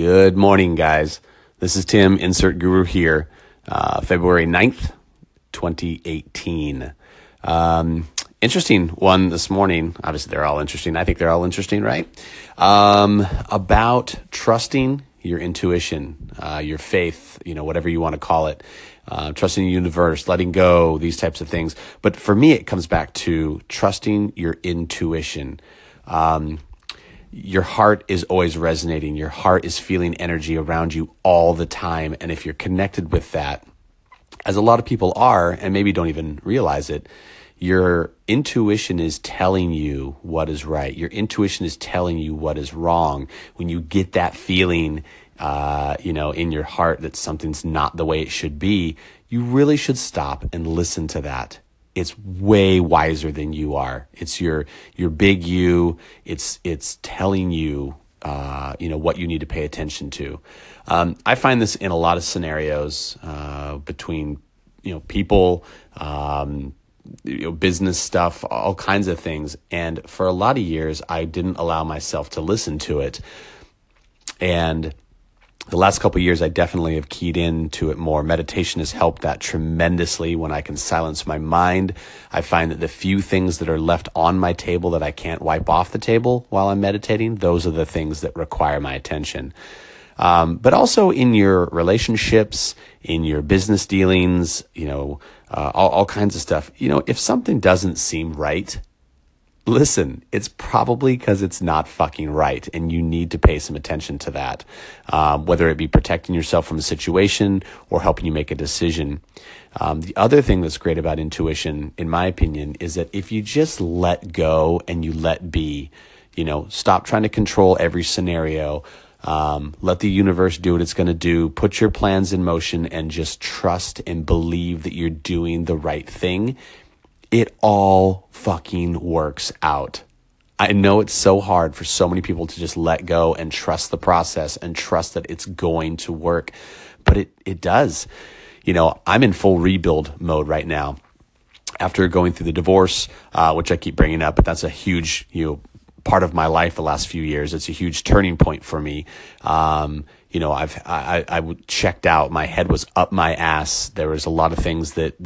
Good morning, guys. This is Tim, Insert Guru here, February 9th, 2018. Interesting one this morning. Obviously, they're all interesting. I think they're all interesting, right? About trusting your intuition, your faith, whatever you want to call it, trusting the universe, letting go, these types of things. But for me, it comes back to trusting your intuition. Your heart is always resonating. Your heart is feeling energy around you all the time. And if you're connected with that, as a lot of people are, and maybe don't even realize it, your intuition is telling you what is right. Your intuition is telling you what is wrong. When you get that feeling, in your heart that something's not the way it should be, you really should stop and listen to that. It's way wiser than you are. It's your big you. It's telling you, what you need to pay attention to. I find this in a lot of scenarios between, people, business stuff, all kinds of things. And for a lot of years, I didn't allow myself to listen to it. And the last couple of years, I definitely have keyed into it more. Meditation has helped that tremendously. When I can silence my mind, I find that the few things that are left on my table that I can't wipe off the table while I'm meditating, those are the things that require my attention. But also in your relationships, in your business dealings, all kinds of stuff. If something doesn't seem right, listen, it's probably because it's not fucking right, and you need to pay some attention to that, whether it be protecting yourself from a situation or helping you make a decision. The other thing that's great about intuition, in my opinion, is that if you just let go and you let be, stop trying to control every scenario, let the universe do what it's going to do, put your plans in motion, and just trust and believe that you're doing the right thing, it all fucking works out. I know it's so hard for so many people to just let go and trust the process and trust that it's going to work, but it does. I'm in full rebuild mode right now after going through the divorce, which I keep bringing up, but that's a huge, part of my life the last few years. It's a huge turning point for me. I checked out. My head was up my ass. There was a lot of things that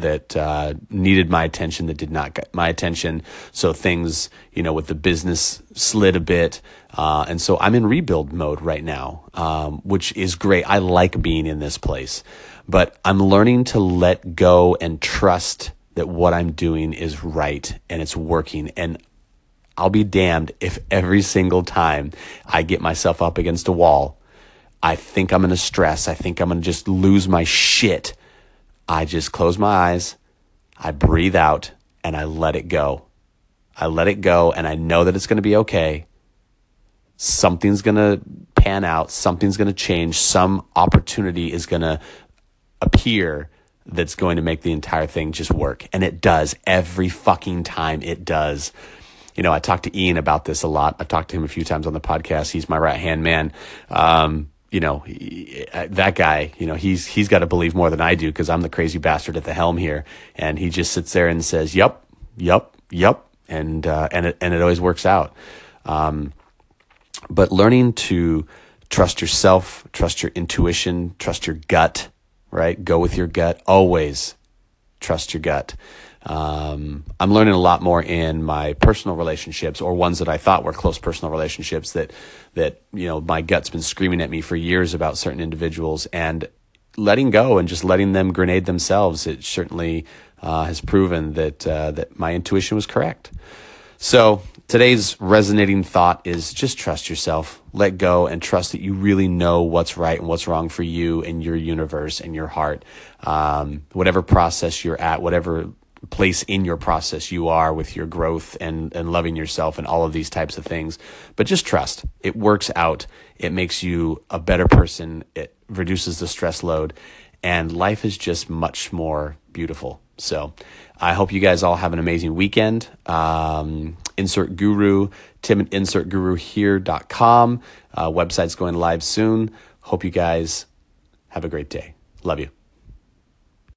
needed my attention that did not get my attention. So things, with the business slid a bit. And so I'm in rebuild mode right now, which is great. I like being in this place, but I'm learning to let go and trust that what I'm doing is right and it's working. And I'll be damned if every single time I get myself up against a wall, I think I'm going to stress. I think I'm going to just lose my shit. I just close my eyes, I breathe out, and I let it go. I let it go, and I know that it's going to be okay. Something's going to pan out. Something's going to change. Some opportunity is going to appear that's going to make the entire thing just work. And it does. Every fucking time it does. I talked to Ian about this a lot. I've talked to him a few times on the podcast. He's my right-hand man. That guy, he's got to believe more than I do because I'm the crazy bastard at the helm here. And he just sits there and says, yep. And it always works out. But learning to trust yourself, trust your intuition, trust your gut, right? Go with your gut. Always trust your gut. I'm learning a lot more in my personal relationships, or ones that I thought were close personal relationships that my gut's been screaming at me for years about certain individuals, and letting go and just letting them grenade themselves. It certainly has proven that my intuition was correct. So today's resonating thought is just trust yourself, let go, and trust that you really know what's right and what's wrong for you and your universe and your heart. Whatever process you're at, whatever place in your process you are with your growth and loving yourself and all of these types of things. But just trust. It works out. It makes you a better person. It reduces the stress load. And life is just much more beautiful. So I hope you guys all have an amazing weekend. Insert Guru, Tim at insertguruhere.com. Website's going live soon. Hope you guys have a great day. Love you.